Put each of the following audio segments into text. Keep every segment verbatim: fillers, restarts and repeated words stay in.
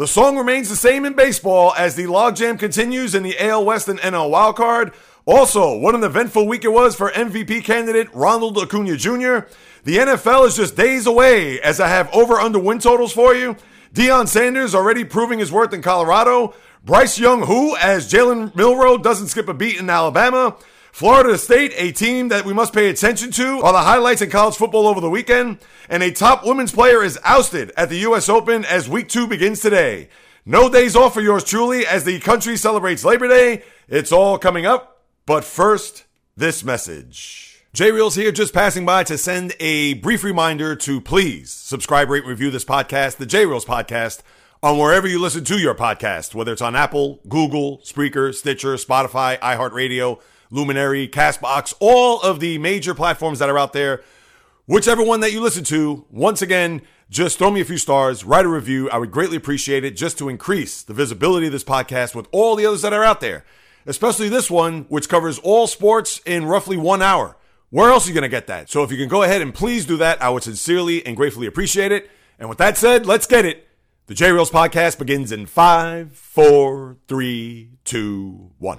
The song remains the same in baseball as the logjam continues in the A L West and N L wildcard. Also, what an eventful week it was for M V P candidate Ronald Acuña Junior The N F L is just days away as I have over-under win totals for you. Deion Sanders already proving his worth in Colorado. Bryce Young, who, as Jalen Milroe, doesn't skip a beat in Alabama. Florida State, a team that we must pay attention to, are the highlights in college football over the weekend. And a top women's player is ousted at the U S Open as week two begins today. No days off for yours truly as the country celebrates Labor Day. It's all coming up. But first, this message. J Reels here, just passing by to send a brief reminder to please subscribe, rate, review this podcast, the J Reels podcast, on wherever you listen to your podcast, whether it's on Apple, Google, Spreaker, Stitcher, Spotify, iHeartRadio, Luminary, CastBox, all of the major platforms that are out there. Whichever one that you listen to, once again, just throw me a few stars, write a review. I would greatly appreciate it just to increase the visibility of this podcast with all the others that are out there, especially this one, which covers all sports in roughly one hour. Where else are you going to get that? So if you can go ahead and please do that, I would sincerely and gratefully appreciate it. And with that said, let's get it. The J-Reels podcast begins in five, four, three, two, one.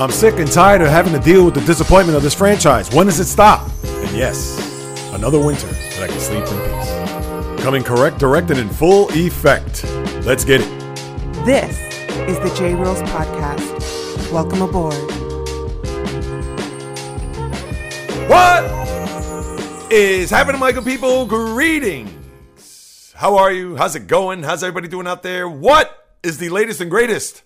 I'm sick and tired of having to deal with the disappointment of this franchise. When does it stop? And yes, another winter that I can sleep in peace. Coming correct, directed, in full effect. Let's get it. This is the J Reels podcast. Welcome aboard. What is happening, my good people? Greetings. How are you? How's it going? How's everybody doing out there? What is the latest and greatest?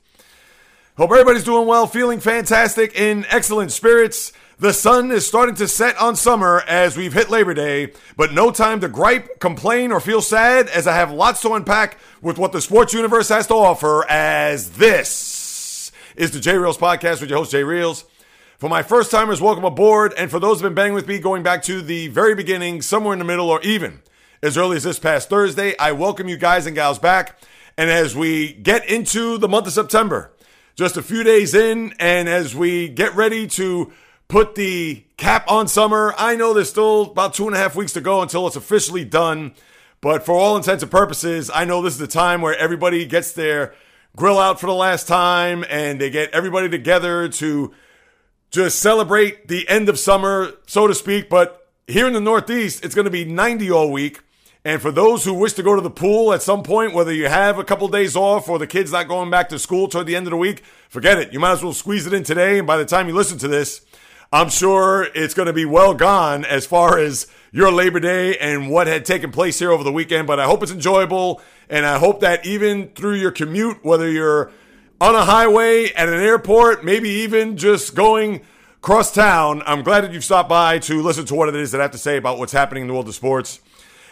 Hope everybody's doing well, feeling fantastic, in excellent spirits. The sun is starting to set on summer as we've hit Labor Day, but no time to gripe, complain, or feel sad as I have lots to unpack with what the sports universe has to offer, as this is the J Reels podcast with your host, J Reels. For my first timers, welcome aboard, and for those who have been banging with me going back to the very beginning, somewhere in the middle, or even as early as this past Thursday, I welcome you guys and gals back. And as we get into the month of September, just a few days in, and as we get ready to put the cap on summer. I know there's still about two and a half weeks to go until it's officially done, but for all intents and purposes, I know this is the time where everybody gets their grill out for the last time and they get everybody together to just celebrate the end of summer, so to speak. But here in the Northeast, it's going to be ninety all week. And for those who wish to go to the pool at some point, whether you have a couple days off or the kid's not going back to school toward the end of the week, forget it. You might as well squeeze it in today. And by the time you listen to this, I'm sure it's going to be well gone as far as your Labor Day and what had taken place here over the weekend. But I hope it's enjoyable, and I hope that even through your commute, whether you're on a highway, at an airport, maybe even just going across town, I'm glad that you've stopped by to listen to what it is that I have to say about what's happening in the world of sports.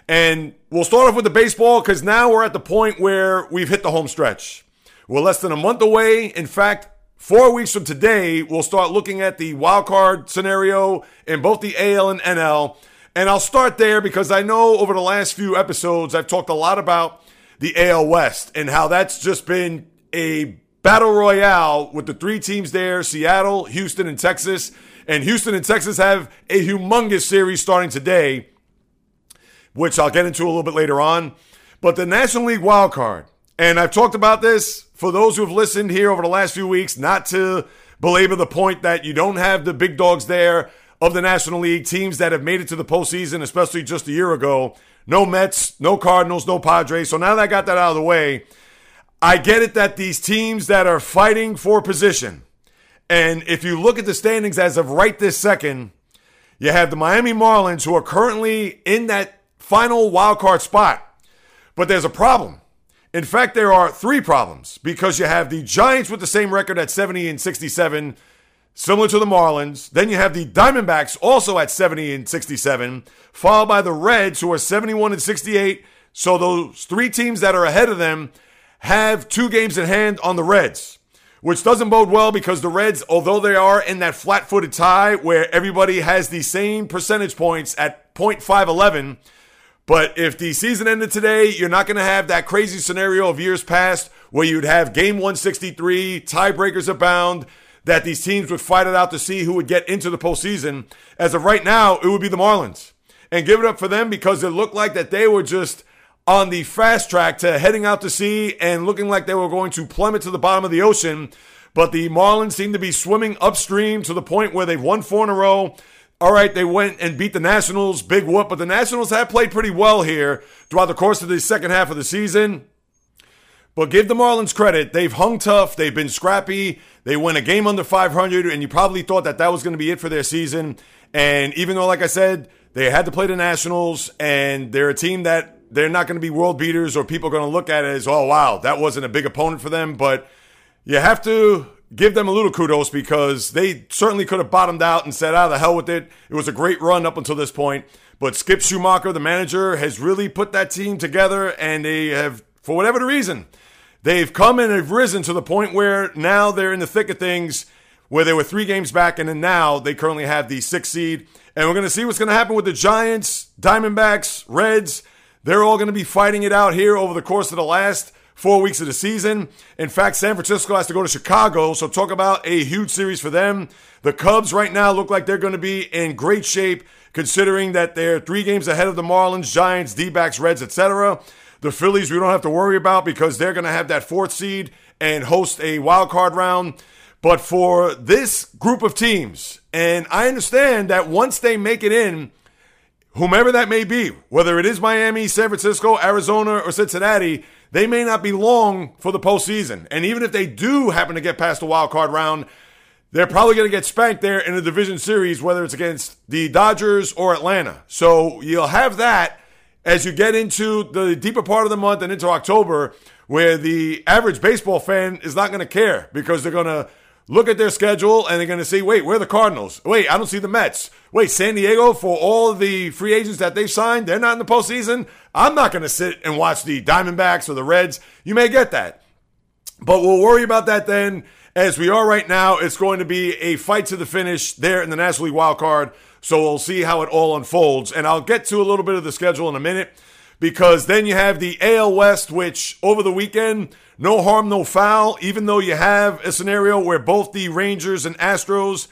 And we'll start off with the baseball because now we're at the point where we've hit the home stretch. We're less than a month away. In fact, Four weeks from today, we'll start looking at the wild card scenario in both the A L and N L. And I'll start there because I know over the last few episodes, I've talked a lot about the A L West and how that's just been a battle royale with the three teams there, Seattle, Houston, and Texas. And Houston and Texas have a humongous series starting today, which I'll get into a little bit later on. But the National League wild card, and I've talked about this for those who have listened here over the last few weeks, not to belabor the point that you don't have the big dogs there of the National League, teams that have made it to the postseason, especially just a year ago. No Mets, no Cardinals, no Padres. So now that I got that out of the way, I get it that these teams that are fighting for position, and if you look at the standings as of right this second, you have the Miami Marlins who are currently in that final wild card spot. But there's a problem. In fact, there are three problems because you have the Giants with the same record at seventy and sixty-seven, similar to the Marlins. Then you have the Diamondbacks also at seventy and sixty-seven, followed by the Reds who are seventy-one and sixty-eight. So those three teams that are ahead of them have two games in hand on the Reds, which doesn't bode well because the Reds, although they are in that flat-footed tie where everybody has the same percentage points at point five one one, but if the season ended today, you're not going to have that crazy scenario of years past where you'd have game one sixty-three, tiebreakers abound, that these teams would fight it out to see who would get into the postseason. As of right now, it would be the Marlins. And give it up for them because it looked like that they were just on the fast track to heading out to sea and looking like they were going to plummet to the bottom of the ocean. But the Marlins seem to be swimming upstream to the point where they've won four in a row. All right, they went and beat the Nationals, big whoop. But the Nationals have played pretty well here throughout the course of the second half of the season. But give the Marlins credit. They've hung tough. They've been scrappy. They went a game under five hundred, and you probably thought that that was going to be it for their season. And even though, like I said, they had to play the Nationals, and they're a team that they're not going to be world beaters or people are going to look at it as, oh, wow, that wasn't a big opponent for them. But you have to give them a little kudos because they certainly could have bottomed out and said, ah, the hell with it. It was a great run up until this point. But Skip Schumacher, the manager, has really put that team together, and they have, for whatever the reason, they've come and have risen to the point where now they're in the thick of things where they were three games back, and then now they currently have the sixth seed. And we're going to see what's going to happen with the Giants, Diamondbacks, Reds. They're all going to be fighting it out here over the course of the last four weeks of the season. In fact, San Francisco has to go to Chicago, so talk about a huge series for them. The Cubs right now look like they're going to be in great shape considering that they're three games ahead of the Marlins, Giants, D-backs, Reds, et cetera. The Phillies we don't have to worry about because they're going to have that fourth seed and host a wild card round. But for this group of teams, and I understand that once they make it in, whomever that may be, whether it is Miami, San Francisco, Arizona, or Cincinnati, they may not be long for the postseason. And even if they do happen to get past the wild card round, they're probably going to get spanked there in a division series, whether it's against the Dodgers or Atlanta. So you'll have that as you get into the deeper part of the month and into October, where the average baseball fan is not going to care because they're going to look at their schedule and they're going to see, wait, where are the Cardinals? Wait, I don't see the Mets. Wait, San Diego, for all the free agents that they've signed, they're not in the postseason. I'm not going to sit and watch the Diamondbacks or the Reds. You may get that. But we'll worry about that then. As we are right now, it's going to be a fight to the finish there in the National League wild card. So we'll see how it all unfolds. And I'll get to a little bit of the schedule in a minute because then you have the A L West, which over the weekend, no harm, no foul, even though you have a scenario where both the Rangers and Astros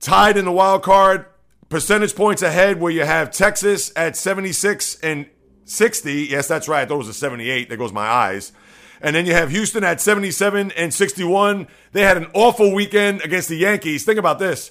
tied in the wild card, percentage points ahead where you have Texas at seventy-six and sixty. Yes, that's right. I thought it was a seventy-eight. There goes my eyes. And then you have Houston at seventy-seven and sixty-one. They had an awful weekend against the Yankees. Think about this.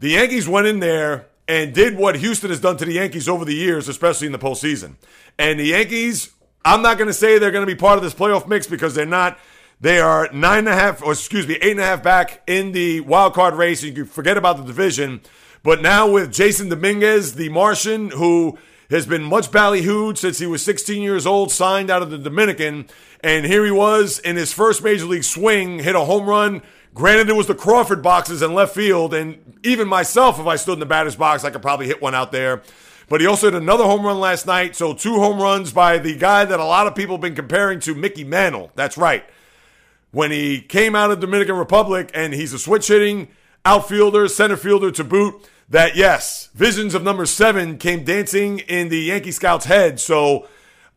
The Yankees went in there and did what Houston has done to the Yankees over the years, especially in the postseason. And the Yankees, I'm not going to say they're going to be part of this playoff mix because they're not. They are nine and a half, or excuse me, eight and a half back in the wild card race. You can forget about the division. But now with Jason Dominguez, the Martian, who has been much ballyhooed since he was sixteen years old, signed out of the Dominican. And here he was in his first major league swing, hit a home run. Granted, it was the Crawford boxes in left field, and even myself, if I stood in the batter's box, I could probably hit one out there. But he also hit another home run last night, so two home runs by the guy that a lot of people have been comparing to Mickey Mantle. That's right. When he came out of the Dominican Republic, and he's a switch-hitting outfielder, center fielder to boot, that, yes, visions of number seven came dancing in the Yankee scout's head. So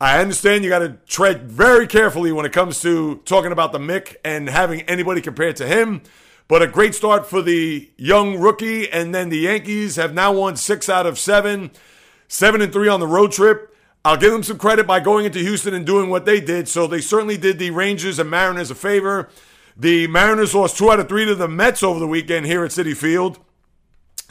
I understand you got to tread very carefully when it comes to talking about the Mick and having anybody compared to him. But a great start for the young rookie. And then the Yankees have now won six out of seven, seven and three on the road trip. I'll give them some credit by going into Houston and doing what they did. So they certainly did the Rangers and Mariners a favor. The Mariners lost two out of three to the Mets over the weekend here at Citi Field.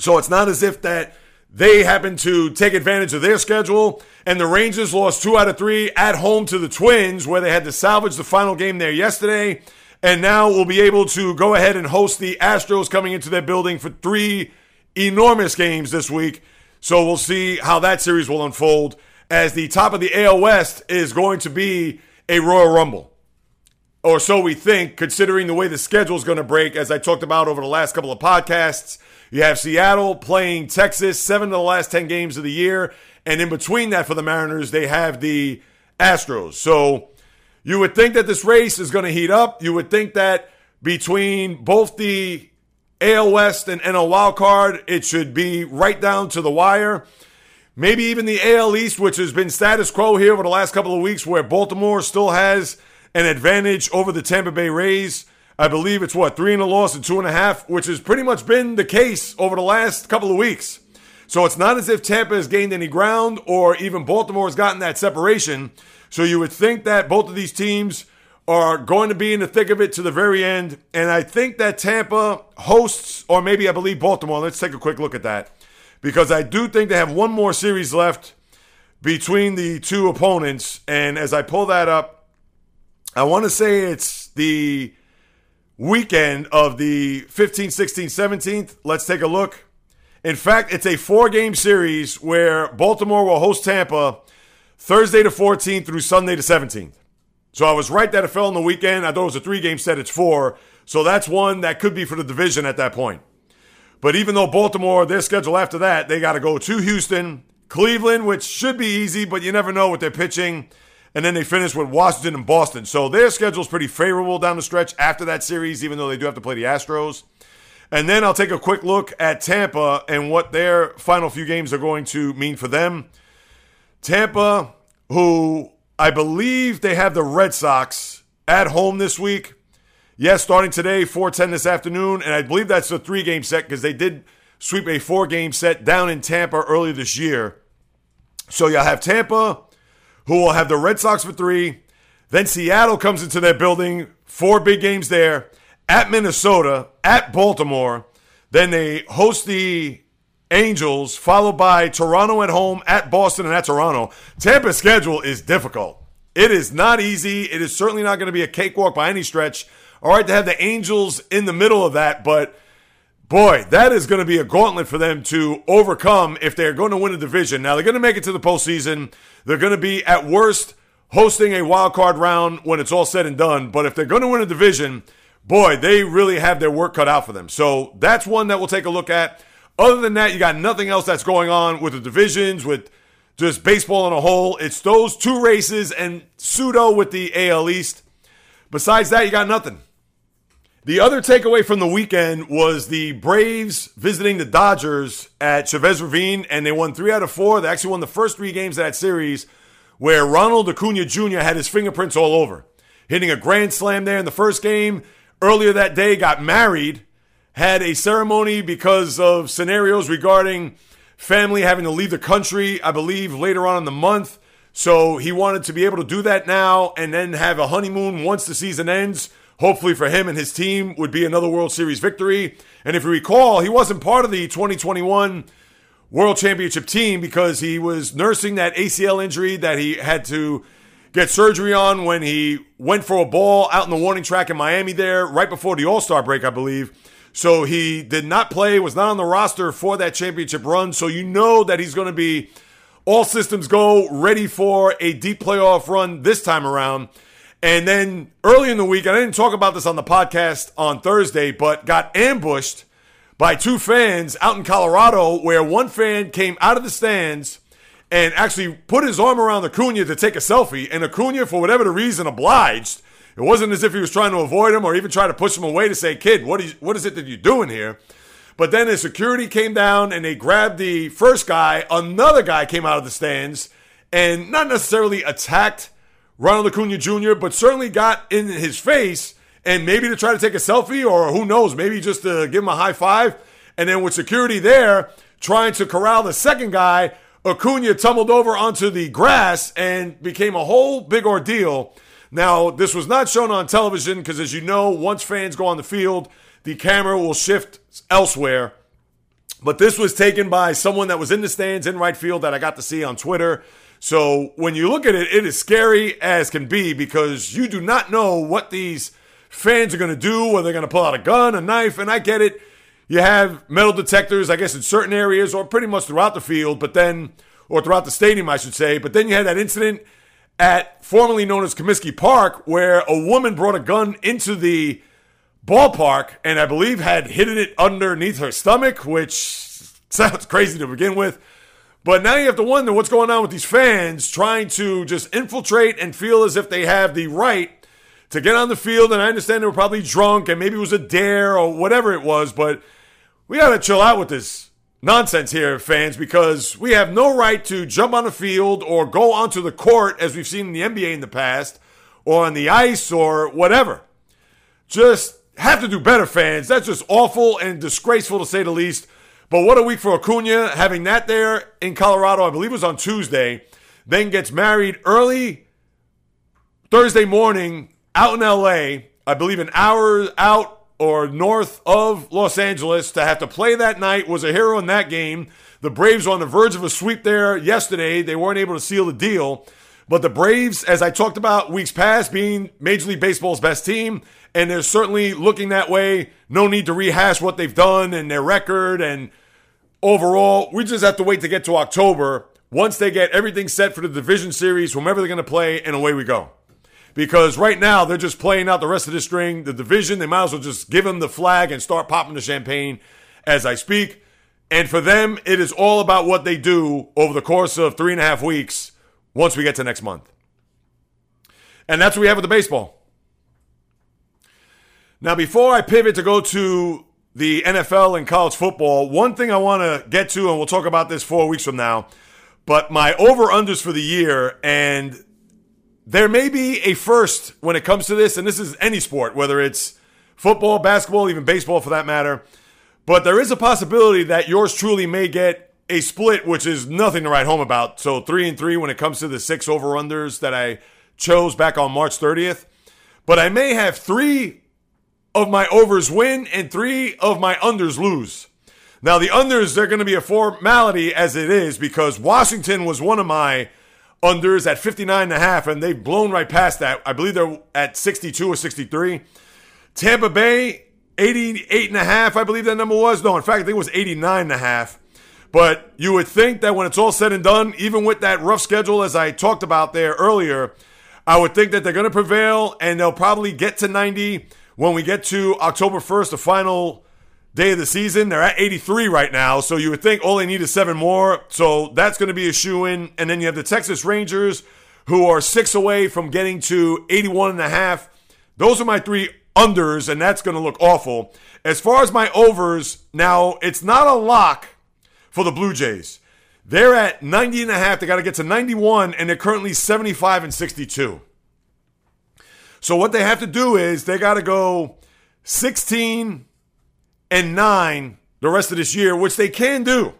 So it's not as if that they happened to take advantage of their schedule, and the Rangers lost two out of three at home to the Twins, where they had to salvage the final game there yesterday, and now will be able to go ahead and host the Astros coming into their building for three enormous games this week. So we'll see how that series will unfold, as the top of the A L West is going to be a Royal Rumble. Or so we think, considering the way the schedule is going to break, as I talked about over the last couple of podcasts. You have Seattle playing Texas, seven of the last ten games of the year. And in between that for the Mariners, they have the Astros. So You would think that this race is going to heat up. You would think that between both the A L West and N L Wild Card, it should be right down to the wire. Maybe even the A L East, which has been status quo here over the last couple of weeks, where Baltimore still has an advantage over the Tampa Bay Rays. I believe it's, what, three in a loss and two and a half, which has pretty much been the case over the last couple of weeks. So it's not as if Tampa has gained any ground or even Baltimore has gotten that separation. So you would think that both of these teams are going to be in the thick of it to the very end. And I think that Tampa hosts, or maybe I believe Baltimore. Let's take a quick look at that, because I do think they have one more series left between the two opponents. And as I pull that up, I want to say it's the weekend of the fifteenth, sixteenth, seventeenth. Let's take a look. In fact, it's a four-game series where Baltimore will host Tampa Thursday the fourteenth through Sunday the seventeenth. So I was right that it fell on the weekend. I thought it was a three-game set. It's four. So that's one that could be for the division at that point. But even though Baltimore, their schedule after that, they got to go to Houston, Cleveland, which should be easy, but you never know with their pitching. And then they finish with Washington and Boston. So their schedule is pretty favorable down the stretch after that series, even though they do have to play the Astros. And then I'll take a quick look at Tampa and what their final few games are going to mean for them. Tampa, who I believe they have the Red Sox at home this week. Yes, starting today, four ten this afternoon, and I believe that's a three-game set because they did sweep a four-game set down in Tampa earlier this year. So you'll have Tampa, who will have the Red Sox for three. Then Seattle comes into their building, four big games there, at Minnesota, at Baltimore. Then they host the Angels, followed by Toronto at home, at Boston, and at Toronto. Tampa's schedule is difficult. It is not easy. It is certainly not going to be a cakewalk by any stretch. All right, to have the Angels in the middle of that, but boy, that is going to be a gauntlet for them to overcome if they're going to win a division. Now, they're going to make it to the postseason. They're going to be, at worst, hosting a wild card round when it's all said and done. But if they're going to win a division, boy, they really have their work cut out for them. So that's one that we'll take a look at. Other than that, you got nothing else that's going on with the divisions, with just baseball in a whole. It's those two races and pseudo with the A L East. Besides that, you got nothing. The other takeaway from the weekend was the Braves visiting the Dodgers at Chavez Ravine, and they won three out of four. They actually won the first three games of that series, where Ronald Acuña Junior had his fingerprints all over, hitting a grand slam there in the first game. Earlier that day, got married, had a ceremony because of scenarios regarding family having to leave the country, I believe, later on in the month. So he wanted to be able to do that now and then have a honeymoon once the season ends. Hopefully for him and his team would be another World Series victory. And if you recall, he wasn't part of the twenty twenty-one World Championship team because he was nursing that A C L injury that he had to get surgery on when he went for a ball out in the warning track in Miami there right before the All-Star break, I believe. So he did not play, was not on the roster for that championship run. So you know that he's going to be all systems go, ready for a deep playoff run this time around. And then early in the week, and I didn't talk about this on the podcast on Thursday, but got ambushed by two fans out in Colorado, where one fan came out of the stands and actually put his arm around Acuña to take a selfie. And Acuña, for whatever the reason, obliged. It wasn't as if he was trying to avoid him or even try to push him away to say, kid, what is, what is it that you're doing here? But then his security came down and they grabbed the first guy. Another guy came out of the stands and not necessarily attacked Ronald Acuña Junior, but certainly got in his face, and maybe to try to take a selfie, or who knows, maybe just to give him a high five. And then with security there, trying to corral the second guy, Acuña tumbled over onto the grass and became a whole big ordeal. Now, this was not shown on television because, as you know, once fans go on the field, the camera will shift elsewhere. But this was taken by someone that was in the stands in right field that I got to see on Twitter. So when you look at it, it is scary as can be because you do not know what these fans are going to do, whether they're going to pull out a gun, a knife, and I get it. You have metal detectors, I guess, in certain areas or pretty much throughout the field, but then, or throughout the stadium, I should say. But then you had that incident at formerly known as Comiskey Park where a woman brought a gun into the ballpark and I believe had hidden it underneath her stomach, which sounds crazy to begin with. But now you have to wonder what's going on with these fans trying to just infiltrate and feel as if they have the right to get on the field. And I understand they were probably drunk and maybe it was a dare or whatever it was. But we got to chill out with this nonsense here, fans, because we have no right to jump on the field or go onto the court as we've seen in the N B A in the past or on the ice or whatever. Just have to do better, fans. That's just awful and disgraceful to say the least. But what a week for Acuna, having that there in Colorado, I believe it was on Tuesday, then gets married early Thursday morning out in L A, I believe an hour out or north of Los Angeles, to have to play that night, was a hero in that game. The Braves were on the verge of a sweep there yesterday. They weren't able to seal the deal. But the Braves, as I talked about weeks past, being Major League Baseball's best team, and they're certainly looking that way. No need to rehash what they've done and their record. And overall, we just have to wait to get to October once they get everything set for the division series, whomever they're going to play, and away we go. Because right now, they're just playing out the rest of the string. The division, they might as well just give them the flag and start popping the champagne as I speak. And for them, it is all about what they do over the course of three and a half weeks once we get to next month. And that's what we have with the baseball. Now, before I pivot to go to the N F L and college football, one thing I want to get to, and we'll talk about this four weeks from now, but my over-unders for the year, and there may be a first when it comes to this, and this is any sport, whether it's football, basketball, even baseball for that matter, but there is a possibility that yours truly may get a split, which is nothing to write home about. So three and three when it comes to the six over-unders that I chose back on March thirtieth. But I may have three of my overs win and three of my unders lose. Now the unders, they're going to be a formality as it is, because Washington was one of my unders at fifty-nine and a half, and they've blown right past that. I believe they're at sixty-two or sixty-three. Tampa Bay, eighty-eight and a half, I believe that number was. No, in fact, I think it was eighty-nine and a half. But you would think that when it's all said and done, even with that rough schedule as I talked about there earlier, I would think that they're going to prevail and they'll probably get to ninety when we get to October first, the final day of the season. They're at eighty-three right now, so you would think all they need is seven more. So that's going to be a shoo-in. And then you have the Texas Rangers, who are six away from getting to eighty-one and a half. Those are my three unders, and that's going to look awful. As far as my overs, now it's not a lock for the Blue Jays. They're at ninety and a half. They got to get to ninety-one, and they're currently seventy-five and sixty-two. So what they have to do is they got to go sixteen and nine the rest of this year, which they can do.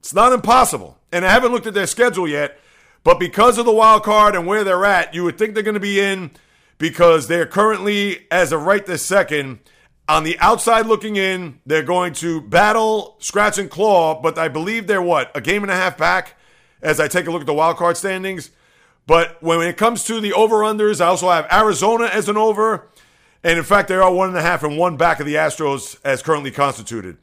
It's not impossible. And I haven't looked at their schedule yet, but because of the wild card and where they're at, you would think they're going to be in, because they're currently, as of right this second, on the outside looking in. They're going to battle, scratch and claw, but I believe they're, what, a game and a half back as I take a look at the wild card standings. But when it comes to the over-unders, I also have Arizona as an over. And, in fact, they are one and a half and one back of the Astros as currently constituted.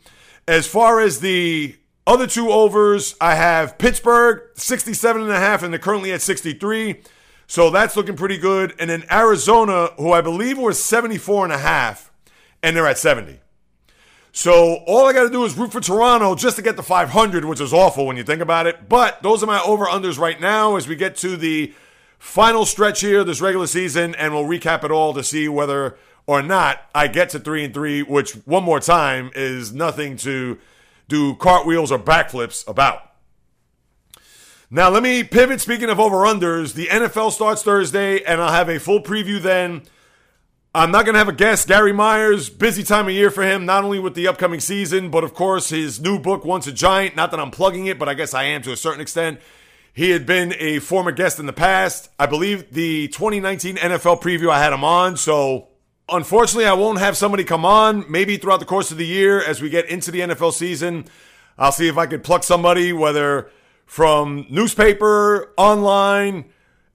As far as the other two overs, I have Pittsburgh, sixty-seven and a half, and they're currently at sixty-three. So that's looking pretty good. And then Arizona, who I believe was seventy-four and a half. And they're at seventy. So all I got to do is root for Toronto just to get to five hundred, which is awful when you think about it. But those are my over-unders right now as we get to the final stretch here this regular season, and we'll recap it all to see whether or not I get to three and three, which, one more time, is nothing to do cartwheels or backflips about. Now let me pivot. Speaking of over-unders, the N F L starts Thursday, and I'll have a full preview then. I'm not going to have a guest. Gary Myers, busy time of year for him, not only with the upcoming season, but of course his new book, Once a Giant. Not that I'm plugging it, but I guess I am to a certain extent. He had been a former guest in the past. I believe the twenty nineteen N F L preview I had him on, so unfortunately I won't have somebody come on. Maybe throughout the course of the year as we get into the N F L season, I'll see if I could pluck somebody, whether from newspaper, online,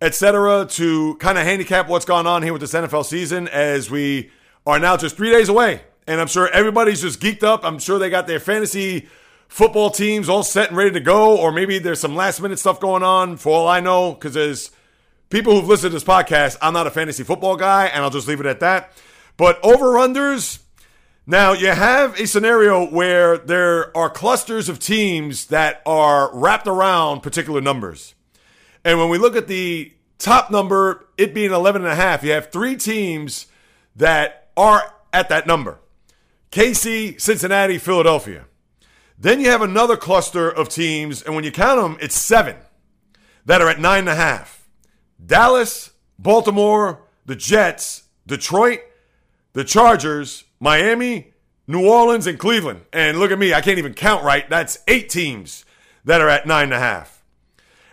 et cetera, to kind of handicap what's gone on here with this N F L season, as we are now just three days away. And I'm sure everybody's just geeked up. I'm sure they got their fantasy football teams all set and ready to go, or maybe there's some last-minute stuff going on, for all I know, because there's people who've listened to this podcast. I'm not a fantasy football guy, and I'll just leave it at that. But over-unders, Now, you have a scenario where there are clusters of teams that are wrapped around particular numbers. And when we look at the top number, it being eleven and a half, you have three teams that are at that number. K C, Cincinnati, Philadelphia. Then you have another cluster of teams, and when you count them, it's seven that are at nine and a half. Dallas, Baltimore, the Jets, Detroit, the Chargers, Miami, New Orleans, and Cleveland. And look at me, I can't even count right. That's eight teams that are at nine and a half.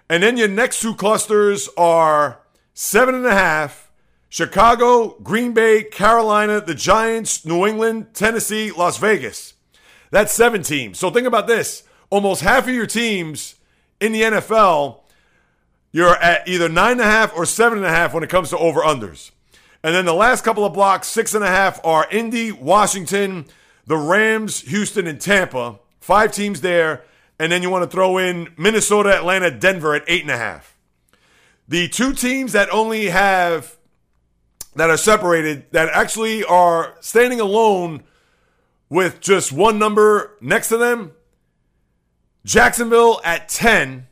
And then your next two clusters are seven and a half, Chicago, Green Bay, Carolina, the Giants, New England, Tennessee, Las Vegas. That's seven teams. So think about this. Almost half of your teams in the N F L, you're at either nine and a half or seven and a half when it comes to over-unders. And then the last couple of blocks, six and a half, are Indy, Washington, the Rams, Houston, and Tampa. Five teams there. And then you want to throw in Minnesota, Atlanta, Denver at eight and a half. The two teams that only have, that are separated, that actually are standing alone with just one number next to them, Jacksonville at ten,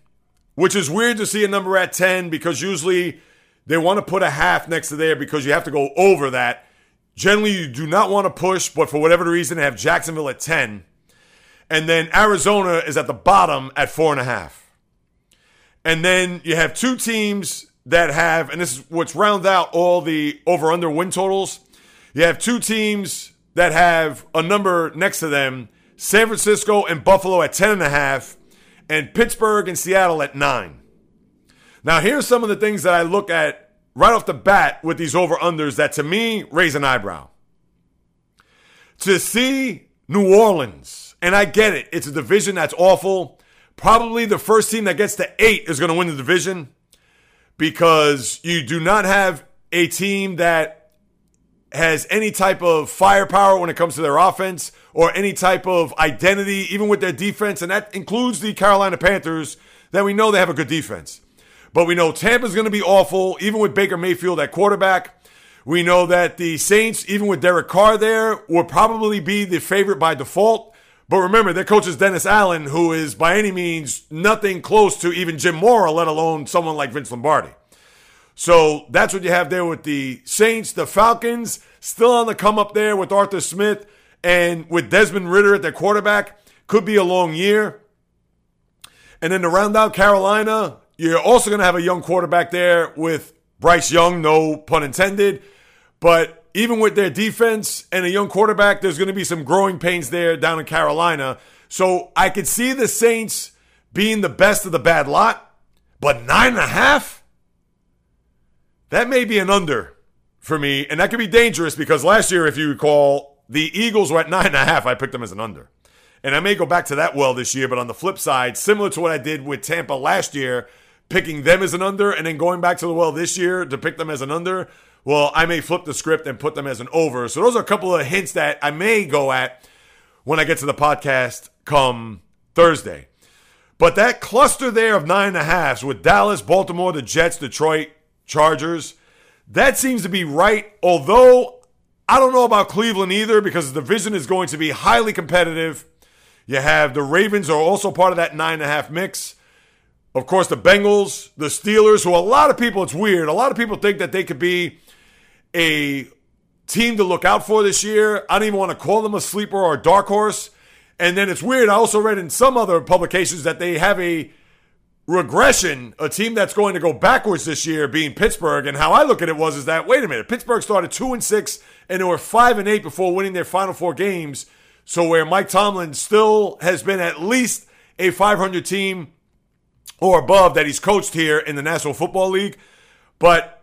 which is weird to see a number at ten because usually they want to put a half next to there because you have to go over that. Generally, you do not want to push, but for whatever reason, have Jacksonville at ten. And then Arizona is at the bottom at four point five. And then you have two teams that have, and this is what's round out all the over-under win totals. You have two teams that have a number next to them, San Francisco and Buffalo at ten and a half, and Pittsburgh and Seattle at nine. Now, here's some of the things that I look at right off the bat with these over-unders that, to me, raise an eyebrow. To see New Orleans, and I get it, it's a division that's awful. Probably the first team that gets to eight is going to win the division because you do not have a team that has any type of firepower when it comes to their offense or any type of identity, even with their defense. And that includes the Carolina Panthers, that we know they have a good defense. But we know Tampa's going to be awful, even with Baker Mayfield at quarterback. We know that the Saints, even with Derek Carr there, will probably be the favorite by default. But remember, their coach is Dennis Allen, who is by any means nothing close to even Jim Mora, let alone someone like Vince Lombardi. So that's what you have there with the Saints, the Falcons, still on the come up there with Arthur Smith and with Desmond Ridder at their quarterback. Could be a long year. And then to round out Carolina, you're also going to have a young quarterback there with Bryce Young, no pun intended. But even with their defense and a young quarterback, there's going to be some growing pains there down in Carolina. So I could see the Saints being the best of the bad lot, but nine and a half? That may be an under for me, and that could be dangerous because last year, if you recall, the Eagles were at nine and a half. I picked them as an under. And I may go back to that well this year, but on the flip side, similar to what I did with Tampa last year, picking them as an under and then going back to the well this year to pick them as an under, well, I may flip the script and put them as an over. So those are a couple of hints that I may go at when I get to the podcast come Thursday. But that cluster there of nine and a halves with Dallas, Baltimore, the Jets, Detroit, Chargers, that seems to be right, although I don't know about Cleveland either because the division is going to be highly competitive. You have the Ravens are also part of that nine and a half mix. Of course, the Bengals, the Steelers, who a lot of people, it's weird, a lot of people think that they could be a team to look out for this year. I don't even want to call them a sleeper or a dark horse. And then it's weird, I also read in some other publications that they have a regression, a team that's going to go backwards this year being Pittsburgh. And how I look at it was is that, wait a minute, Pittsburgh started two and six and they were five and eight before winning their final four games. So where Mike Tomlin still has been at least a five hundred team or above that he's coached here in the National Football League. But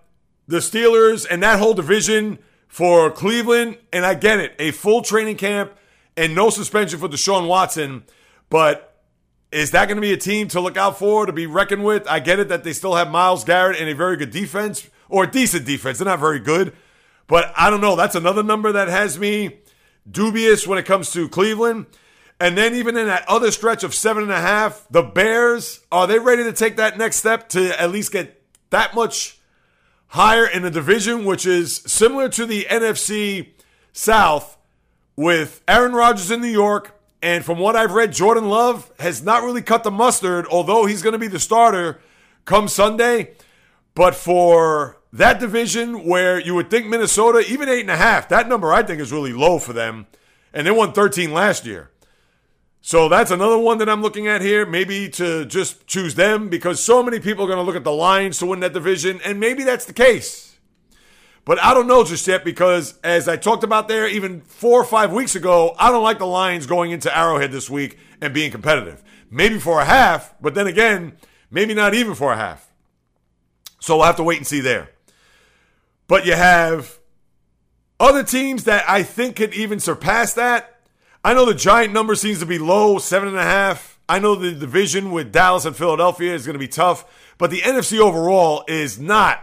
the Steelers and that whole division for Cleveland, and I get it, a full training camp and no suspension for Deshaun Watson, but is that going to be a team to look out for, to be reckoned with? I get it that they still have Myles Garrett and a very good defense, or a decent defense. They're not very good. But I don't know. That's another number that has me dubious when it comes to Cleveland. And then even in that other stretch of seven and a half, the Bears, are they ready to take that next step to at least get that much higher in the division, which is similar to the N F C South, with Aaron Rodgers in New York. And from what I've read, Jordan Love has not really cut the mustard, although he's going to be the starter come Sunday. But for that division where you would think Minnesota, even eight and a half, that number I think is really low for them. And they won thirteen last year. So that's another one that I'm looking at here, maybe to just choose them because so many people are going to look at the Lions to win that division, and maybe that's the case. But I don't know just yet because, as I talked about there even four or five weeks ago, I don't like the Lions going into Arrowhead this week and being competitive. Maybe for a half, but then again, maybe not even for a half. So we'll have to wait and see there. But you have other teams that I think could even surpass that. I know the Giant number seems to be low, seven and a half. I know the division with Dallas and Philadelphia is going to be tough, but the N F C overall is not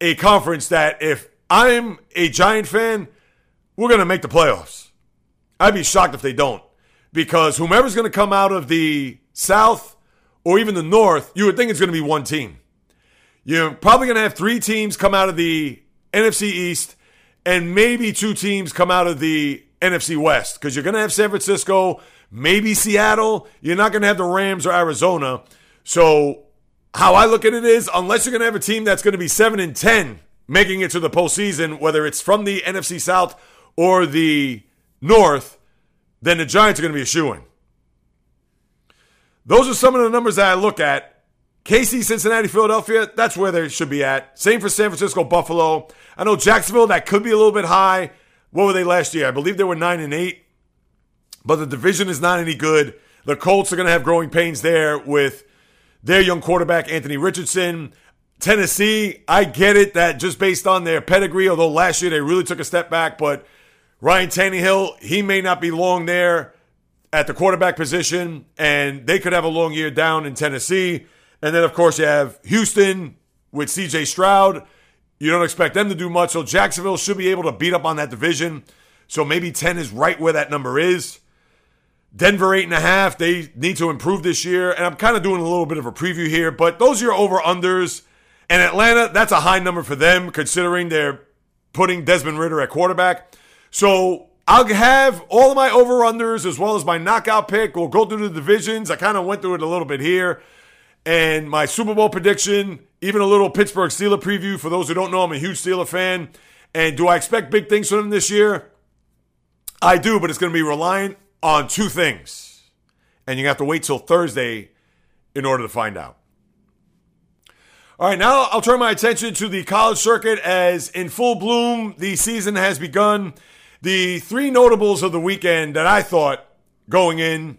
a conference that if I'm a Giant fan, we're going to make the playoffs. I'd be shocked if they don't, because whomever's going to come out of the South or even the North, you would think it's going to be one team. You're probably going to have three teams come out of the N F C East and maybe two teams come out of the N F C West, because you're going to have San Francisco, maybe Seattle. You're not going to have the Rams or Arizona. So how I look at it is, unless you're going to have a team that's going to be seven and ten making it to the postseason, whether it's from the N F C South or the North, then the Giants are going to be a shoo-in. Those are some of the numbers that I look at. K C, Cincinnati, Philadelphia, that's where they should be at. Same for San Francisco, Buffalo. I know Jacksonville, that could be a little bit high. What were they last year? I believe they were nine and eight, but the division is not any good. The Colts are going to have growing pains there with their young quarterback, Anthony Richardson. Tennessee, I get it that just based on their pedigree, although last year they really took a step back, but Ryan Tannehill, he may not be long there at the quarterback position, and they could have a long year down in Tennessee. And then, of course, you have Houston with C J Stroud. You don't expect them to do much, so Jacksonville should be able to beat up on that division. So maybe ten is right where that number is. Denver, eight and a half, they need to improve this year. And I'm kind of doing a little bit of a preview here, but those are your over-unders. And Atlanta, that's a high number for them, considering they're putting Desmond Ridder at quarterback. So I'll have all of my over-unders as well as my knockout pick. We'll go through the divisions. I kind of went through it a little bit here. And my Super Bowl prediction, even a little Pittsburgh Steelers preview. For those who don't know, I'm a huge Steelers fan. And do I expect big things from them this year? I do, but it's going to be reliant on two things. And you're going to have to wait till Thursday in order to find out. All right, now I'll turn my attention to the college circuit as in full bloom, the season has begun. The three notables of the weekend that I thought going in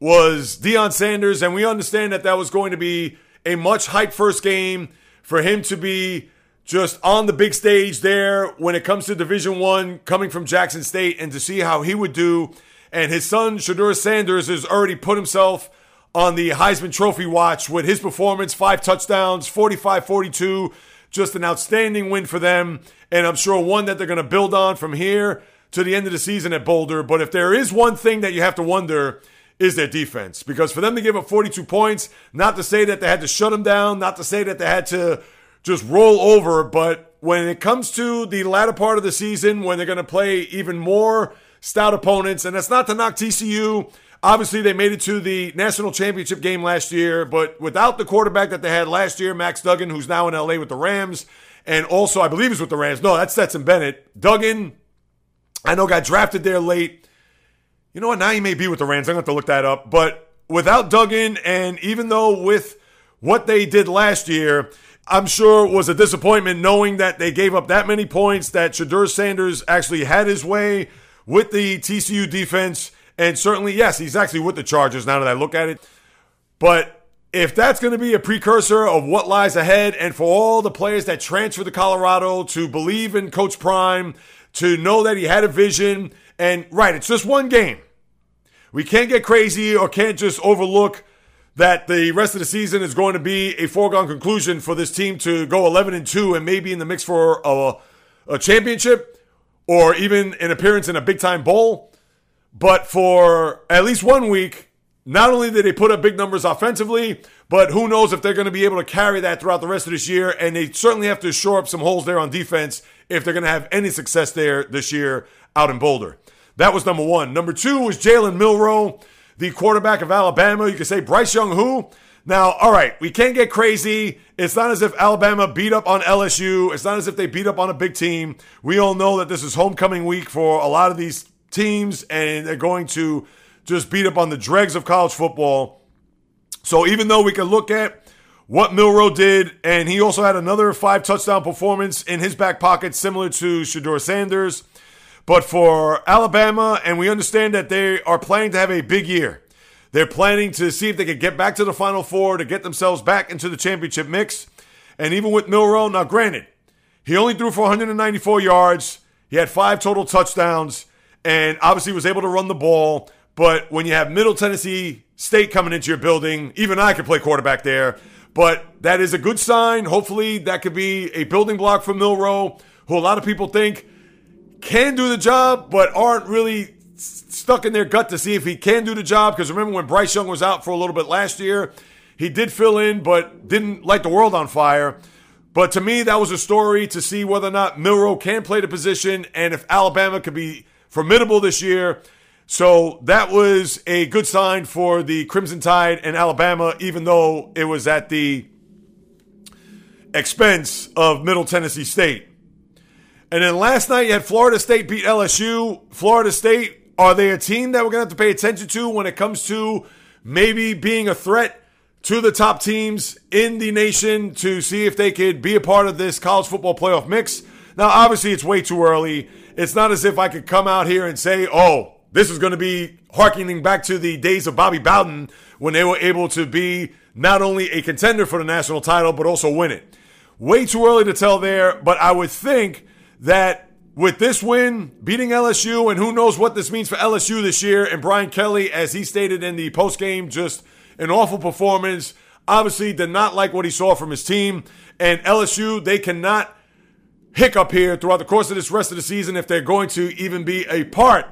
was Deion Sanders, and we understand that that was going to be a much hyped first game for him to be just on the big stage there when it comes to Division I, coming from Jackson State, and to see how he would do. And his son, Shadour Sanders, has already put himself on the Heisman Trophy watch with his performance, five touchdowns, forty-five forty-two, just an outstanding win for them, and I'm sure one that they're going to build on from here to the end of the season at Boulder. But if there is one thing that you have to wonder, is their defense. Because for them to give up forty-two points, not to say that they had to shut them down, not to say that they had to just roll over, but when it comes to the latter part of the season, when they're going to play even more stout opponents, and that's not to knock T C U. Obviously, they made it to the national championship game last year, but without the quarterback that they had last year, Max Duggan, who's now in L A with the Rams, and also, I believe he's with the Rams. No, that's Stetson Bennett. Duggan, I know, got drafted there late. You know what, now he may be with the Rams. I'm going to have to look that up. But without Duggan, and even though with what they did last year, I'm sure it was a disappointment knowing that they gave up that many points, that Shadour Sanders actually had his way with the T C U defense. And certainly, yes, he's actually with the Chargers now that I look at it. But if that's going to be a precursor of what lies ahead, and for all the players that transfer to Colorado to believe in Coach Prime, to know that he had a vision, and right, it's just one game. We can't get crazy or can't just overlook that the rest of the season is going to be a foregone conclusion for this team to go eleven and two and maybe in the mix for a, a championship or even an appearance in a big-time bowl. But for at least one week, not only did they put up big numbers offensively, but who knows if they're going to be able to carry that throughout the rest of this year. And they certainly have to shore up some holes there on defense if they're going to have any success there this year out in Boulder. That was number one. Number two was Jalen Milroe, the quarterback of Alabama. You could say Bryce Young who? Now, all right, we can't get crazy. It's not as if Alabama beat up on L S U. It's not as if they beat up on a big team. We all know that this is homecoming week for a lot of these teams, and they're going to just beat up on the dregs of college football. So even though we can look at what Milroe did, and he also had another five-touchdown performance in his back pocket similar to Shadour Sanders, but for Alabama, and we understand that they are planning to have a big year. They're planning to see if they can get back to the Final Four to get themselves back into the championship mix. And even with Milroe, now granted, he only threw for one hundred ninety-four yards. He had five total touchdowns and obviously was able to run the ball. But when you have Middle Tennessee State coming into your building, even I could play quarterback there. But that is a good sign. Hopefully that could be a building block for Milroe, who a lot of people think can do the job but aren't really stuck in their gut to see if he can do the job, because remember when Bryce Young was out for a little bit last year, he did fill in but didn't light the world on fire. But to me, that was a story to see whether or not Milroe can play the position and if Alabama could be formidable this year. So that was a good sign for the Crimson Tide and Alabama, even though it was at the expense of Middle Tennessee State. And then last night you had Florida State beat L S U. Florida State, are they a team that we're going to have to pay attention to when it comes to maybe being a threat to the top teams in the nation to see if they could be a part of this college football playoff mix? Now, obviously, it's way too early. It's not as if I could come out here and say, oh, this is going to be harkening back to the days of Bobby Bowden when they were able to be not only a contender for the national title, but also win it. Way too early to tell there, but I would think that with this win, beating L S U, and who knows what this means for L S U this year, and Brian Kelly, as he stated in the postgame, just an awful performance. Obviously did not like what he saw from his team. And L S U, they cannot hiccup here throughout the course of this rest of the season if they're going to even be a part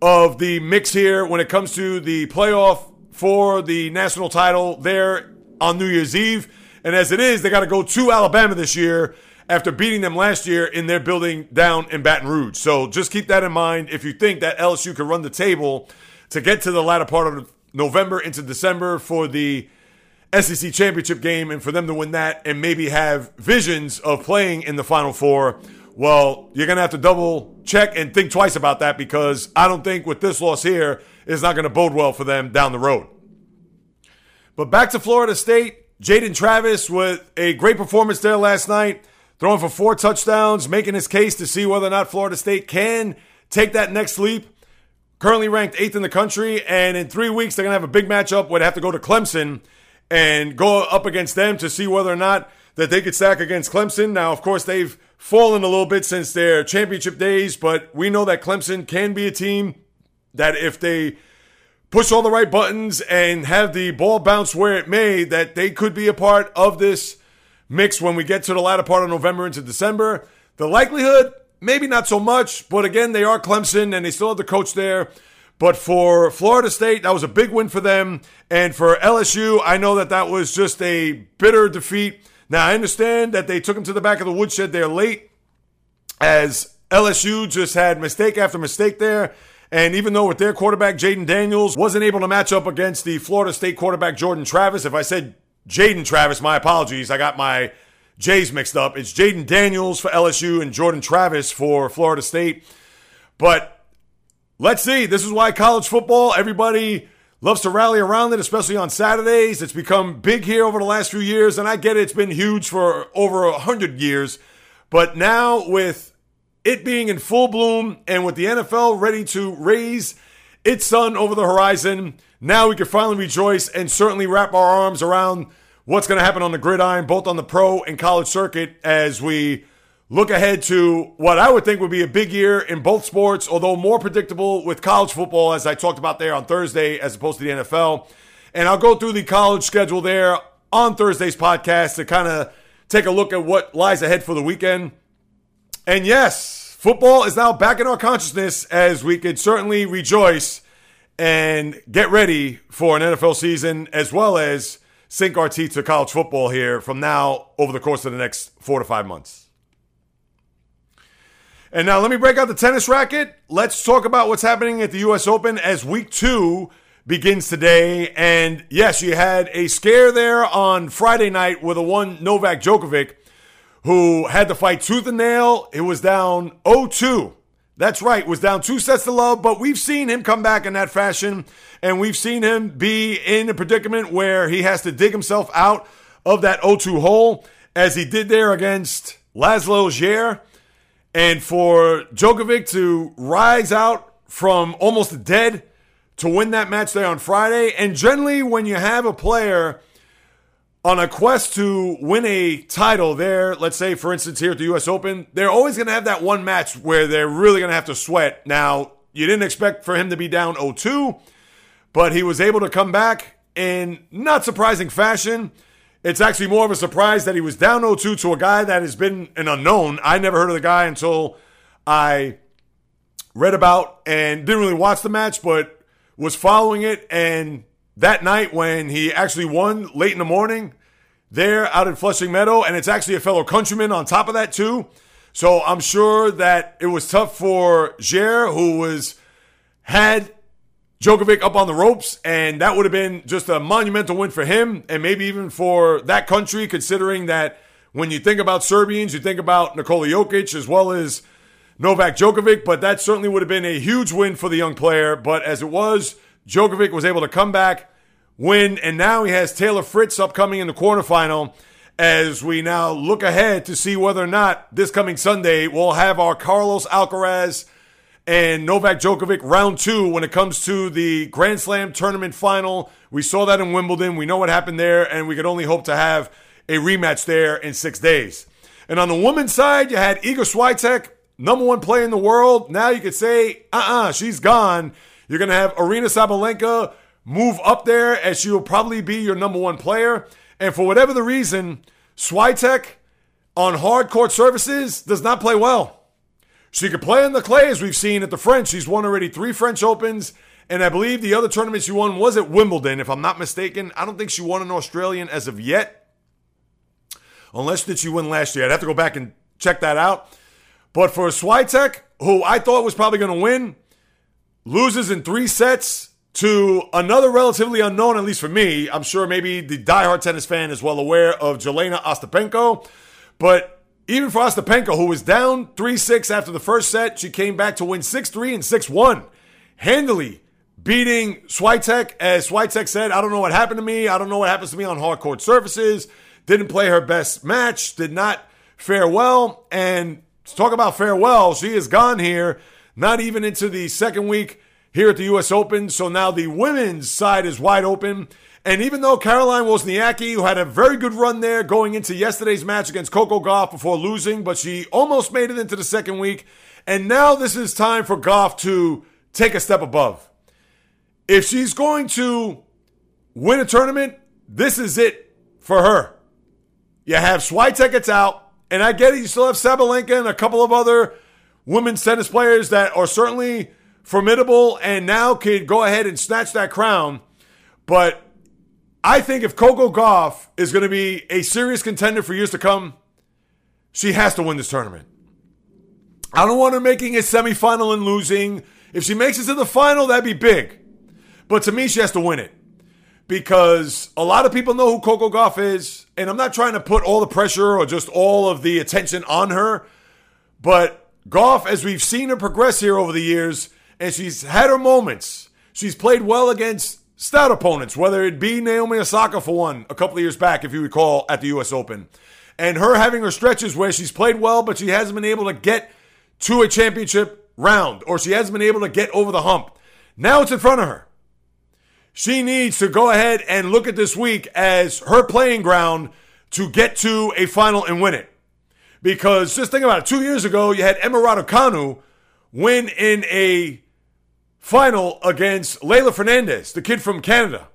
of the mix here when it comes to the playoff for the national title there on New Year's Eve. And as it is, they got to go to Alabama this year, after beating them last year in their building down in Baton Rouge. So just keep that in mind if you think that L S U could run the table to get to the latter part of November into December for the S E C championship game, and for them to win that and maybe have visions of playing in the Final Four. Well, you're going to have to double check and think twice about that, because I don't think with this loss here, it's not going to bode well for them down the road. But back to Florida State, Jordan Travis with a great performance there last night, throwing for four touchdowns, making his case to see whether or not Florida State can take that next leap. Currently ranked eighth in the country, and in three weeks they're going to have a big matchup where they have to go to Clemson and go up against them to see whether or not that they could stack against Clemson. Now, of course, they've fallen a little bit since their championship days, but we know that Clemson can be a team that if they push all the right buttons and have the ball bounce where it may, that they could be a part of this mix when we get to the latter part of November into December. The likelihood, maybe not so much, but again, they are Clemson and they still have the coach there. But for Florida State, that was a big win for them. And for L S U, I know that that was just a bitter defeat. Now, I understand that they took them to the back of the woodshed there late, as L S U just had mistake after mistake there. And even though with their quarterback, Jaden Daniels, wasn't able to match up against the Florida State quarterback, Jordan Travis. If I said Jordan Travis, my apologies. I got my J's mixed up. It's Jaden Daniels for L S U and Jordan Travis for Florida State. But let's see. This is why college football, everybody loves to rally around it, especially on Saturdays. It's become big here over the last few years, and I get it. It's been huge for over one hundred years. But now with it being in full bloom and with the N F L ready to raise its sun over the horizon, now we can finally rejoice and certainly wrap our arms around what's going to happen on the gridiron, both on the pro and college circuit, as we look ahead to what I would think would be a big year in both sports, although more predictable with college football, as I talked about there on Thursday, as opposed to the N F L. And I'll go through the college schedule there on Thursday's podcast to kind of take a look at what lies ahead for the weekend. And yes, football is now back in our consciousness, as we could certainly rejoice and get ready for an N F L season, as well as sink our teeth to college football here from now over the course of the next four to five months. And now let me break out the tennis racket. Let's talk about what's happening at the U S Open as week two begins today. And yes, you had a scare there on Friday night with a one Novak Djokovic, who had to fight tooth and nail. It was down oh two. That's right, was down two sets to love, but we've seen him come back in that fashion, and we've seen him be in a predicament where he has to dig himself out of that oh two hole, as he did there against Laszlo Gere. And for Djokovic to rise out from almost dead to win that match there on Friday. And generally, when you have a player on a quest to win a title there, let's say, for instance, here at the U S Open, they're always going to have that one match where they're really going to have to sweat. Now, you didn't expect for him to be down oh two, but he was able to come back in not surprising fashion. It's actually more of a surprise that he was down oh two to a guy that has been an unknown. I never heard of the guy until I read about and didn't really watch the match, but was following it. And that night when he actually won late in the morning there out in Flushing Meadow, and it's actually a fellow countryman on top of that too. So I'm sure that it was tough for Gere, who was had Djokovic up on the ropes, and that would have been just a monumental win for him and maybe even for that country, considering that when you think about Serbians, you think about Nikola Jokic as well as Novak Djokovic, but that certainly would have been a huge win for the young player. But as it was, Djokovic was able to come back, win, and now he has Taylor Fritz upcoming in the quarterfinal as we now look ahead to see whether or not this coming Sunday we'll have our Carlos Alcaraz and Novak Djokovic round two when it comes to the Grand Slam tournament final. We saw that in Wimbledon. We know what happened there, and we could only hope to have a rematch there in six days. And on the women's side, you had Iga Swiatek, number one player in the world. Now you could say, uh-uh, she's gone. You're going to have Aryna Sabalenka move up there as she will probably be your number one player. And for whatever the reason, Swiatek on hard court surfaces does not play well. She could play in the clay, as we've seen at the French. She's won already three French Opens, and I believe the other tournament she won was at Wimbledon, if I'm not mistaken. I don't think she won an Australian as of yet, unless did she win last year. I'd have to go back and check that out. But for Swiatek, who I thought was probably going to win, loses in three sets to another relatively unknown, at least for me. I'm sure maybe the diehard tennis fan is well aware of Jelena Ostapenko. But even for Ostapenko, who was down three six after the first set, she came back to win six three and six one. Handily beating Swiatek. As Swiatek said, I don't know what happened to me. I don't know what happens to me on hard court surfaces. Didn't play her best match. Did not fare well. And to talk about farewell, she is gone here. Not even into the second week here at the U S Open. So now the women's side is wide open. And even though Caroline Wozniacki, who had a very good run there going into yesterday's match against Coco Gauff before losing, but she almost made it into the second week. And now this is time for Gauff to take a step above. If she's going to win a tournament, this is it for her. You have Swiatek, it's out. And I get it, you still have Sabalenka and a couple of other women's tennis players that are certainly formidable and now could go ahead and snatch that crown. But I think if Coco Gauff is going to be a serious contender for years to come, she has to win this tournament. I don't want her making a semifinal and losing. If she makes it to the final, that'd be big. But to me, she has to win it because a lot of people know who Coco Gauff is, and I'm not trying to put all the pressure or just all of the attention on her, but Gauff, as we've seen her progress here over the years, and she's had her moments. She's played well against stout opponents, whether it be Naomi Osaka for one a couple of years back, if you recall, at the U S Open. And her having her stretches where she's played well, but she hasn't been able to get to a championship round, or she hasn't been able to get over the hump. Now it's in front of her. She needs to go ahead and look at this week as her playing ground to get to a final and win it. Because just think about it, two years ago, you had Emma Raducanu win in a final against Leylah Fernandez, the kid from Canada.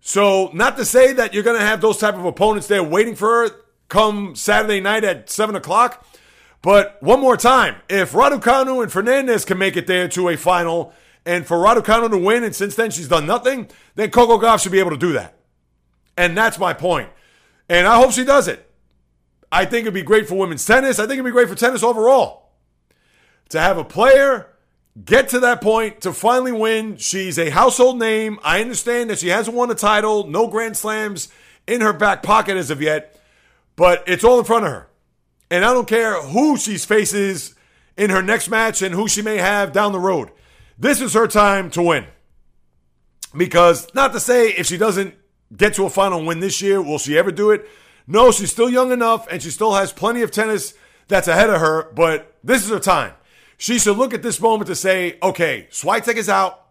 So not to say that you're going to have those type of opponents there waiting for her come Saturday night at seven o'clock. But one more time, if Raducanu and Fernandez can make it there to a final, and for Raducanu to win, and since then she's done nothing, then Coco Gauff should be able to do that. And that's my point. And I hope she does it. I think it'd be great for women's tennis. I think it'd be great for tennis overall. to have a player get to that point to finally win. She's a household name. I understand that she hasn't won a title, no grand slams in her back pocket as of yet, but it's all in front of her. And I don't care who she faces in her next match and who she may have down the road. This is her time to win. Because not to say if she doesn't get to a final win this year, will she ever do it? No, she's still young enough and she still has plenty of tennis that's ahead of her, but this is her time. She should look at this moment to say, okay, Swiatek is out.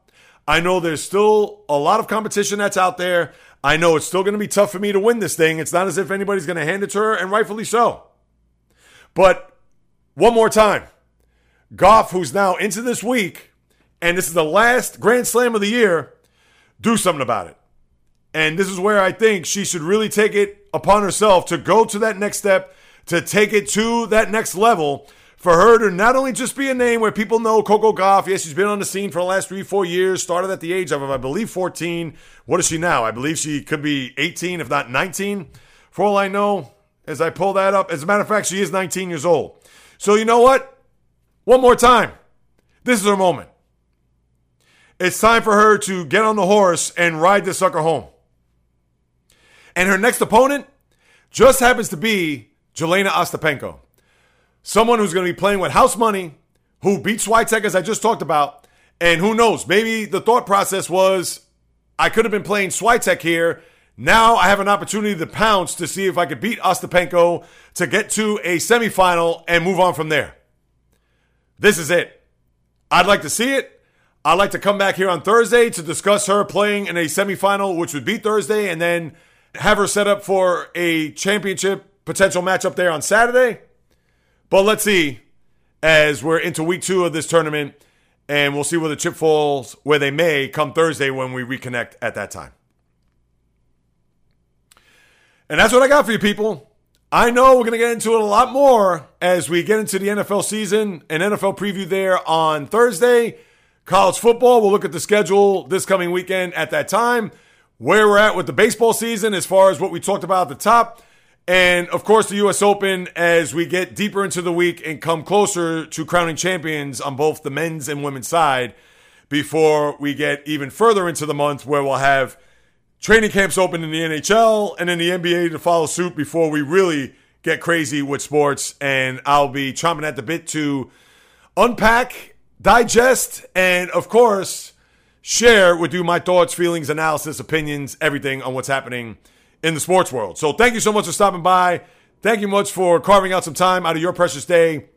I know there's still a lot of competition that's out there. I know it's still going to be tough for me to win this thing. It's not as if anybody's going to hand it to her, and rightfully so. But one more time, Gauff, who's now into this week, and this is the last Grand Slam of the year, do something about it. And this is where I think she should really take it upon herself to go to that next step, to take it to that next level, for her to not only just be a name where people know Coco Gauff. Yes, she's been on the scene for the last three, four years, started at the age of, I believe, fourteen. What is she now? I believe she could be eighteen, if not nineteen. For all I know, as I pull that up, as a matter of fact, she is nineteen years old. So you know what? One more time. This is her moment. It's time for her to get on the horse and ride this sucker home. And her next opponent just happens to be Jelena Ostapenko. Someone who's going to be playing with house money, who beat Swiatek, as I just talked about. And who knows, maybe the thought process was, I could have been playing Swiatek here. Now I have an opportunity to pounce to see if I could beat Ostapenko to get to a semifinal and move on from there. This is it. I'd like to see it. I'd like to come back here on Thursday to discuss her playing in a semifinal, which would be Thursday, and then have her set up for a championship potential matchup there on Saturday. But let's see, as we're into week two of this tournament, and we'll see where the chip falls, where they may come Thursday when we reconnect at that time. And that's what I got for you people. I know we're going to get into it a lot more as we get into the N F L season, an N F L preview there on Thursday. College football, we'll look at the schedule this coming weekend at that time, where we're at with the baseball season as far as what we talked about at the top, and of course the U S Open as we get deeper into the week and come closer to crowning champions on both the men's and women's side before we get even further into the month where we'll have training camps open in the N H L and in the N B A to follow suit before we really get crazy with sports. And I'll be chomping at the bit to unpack, digest, and of course, share with you my thoughts, feelings, analysis, opinions, everything on what's happening in the sports world. So thank you so much for stopping by. Thank you much for carving out some time out of your precious day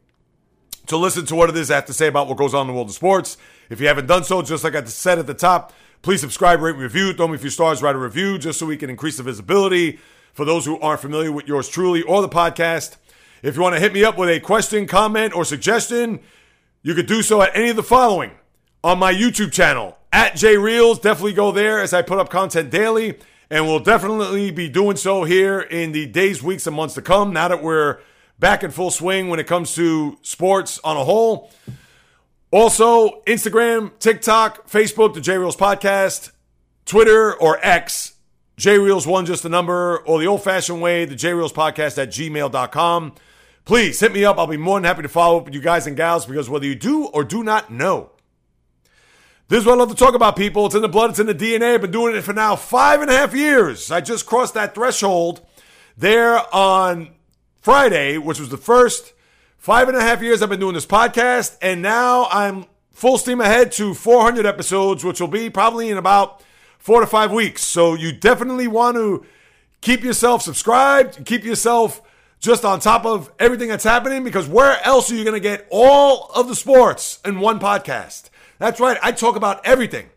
to listen to what it is I have to say about what goes on in the world of sports. If you haven't done so, just like I said at the top, please subscribe, rate, review, throw me a few stars, write a review just so we can increase the visibility for those who aren't familiar with yours truly or the podcast. If you want to hit me up with a question, comment, or suggestion, you could do so at any of the following. On my YouTube channel, at JReels, definitely go there as I put up content daily, and we'll definitely be doing so here in the days, weeks, and months to come now that we're back in full swing when it comes to sports on a whole. Also, Instagram, TikTok, Facebook, the JReels Podcast, Twitter, or X, JReels one, just the number, or the old-fashioned way, the JReels Podcast at gmail dot com. Please hit me up. I'll be more than happy to follow up with you guys and gals because whether you do or do not know, this is what I love to talk about, people. It's in the blood. It's in the D N A. I've been doing it for now five and a half years. I just crossed that threshold there on Friday, which was the first. Five and a half years I've been doing this podcast, and now I'm full steam ahead to four hundred episodes, which will be probably in about four to five weeks. So you definitely want to keep yourself subscribed, keep yourself just on top of everything that's happening, because where else are you going to get all of the sports in one podcast? That's right. I talk about everything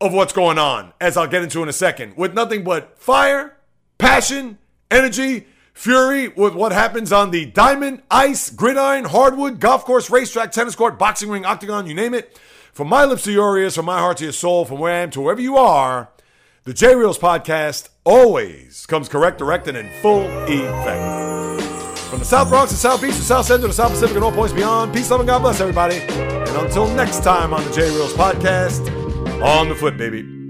of what's going on, as I'll get into in a second, with nothing but fire, passion, energy, fury with what happens on the diamond, ice, gridiron, hardwood, golf course, racetrack, tennis court, boxing ring, octagon, you name it. From my lips to your ears, from my heart to your soul, from where I am to wherever you are, the JReels Podcast always comes correct, direct, and in full effect. From the South Bronx to South Beach to South Central to South Pacific and all points beyond, peace, love, and God bless everybody. And until next time on the JReels Podcast, on the flip, baby.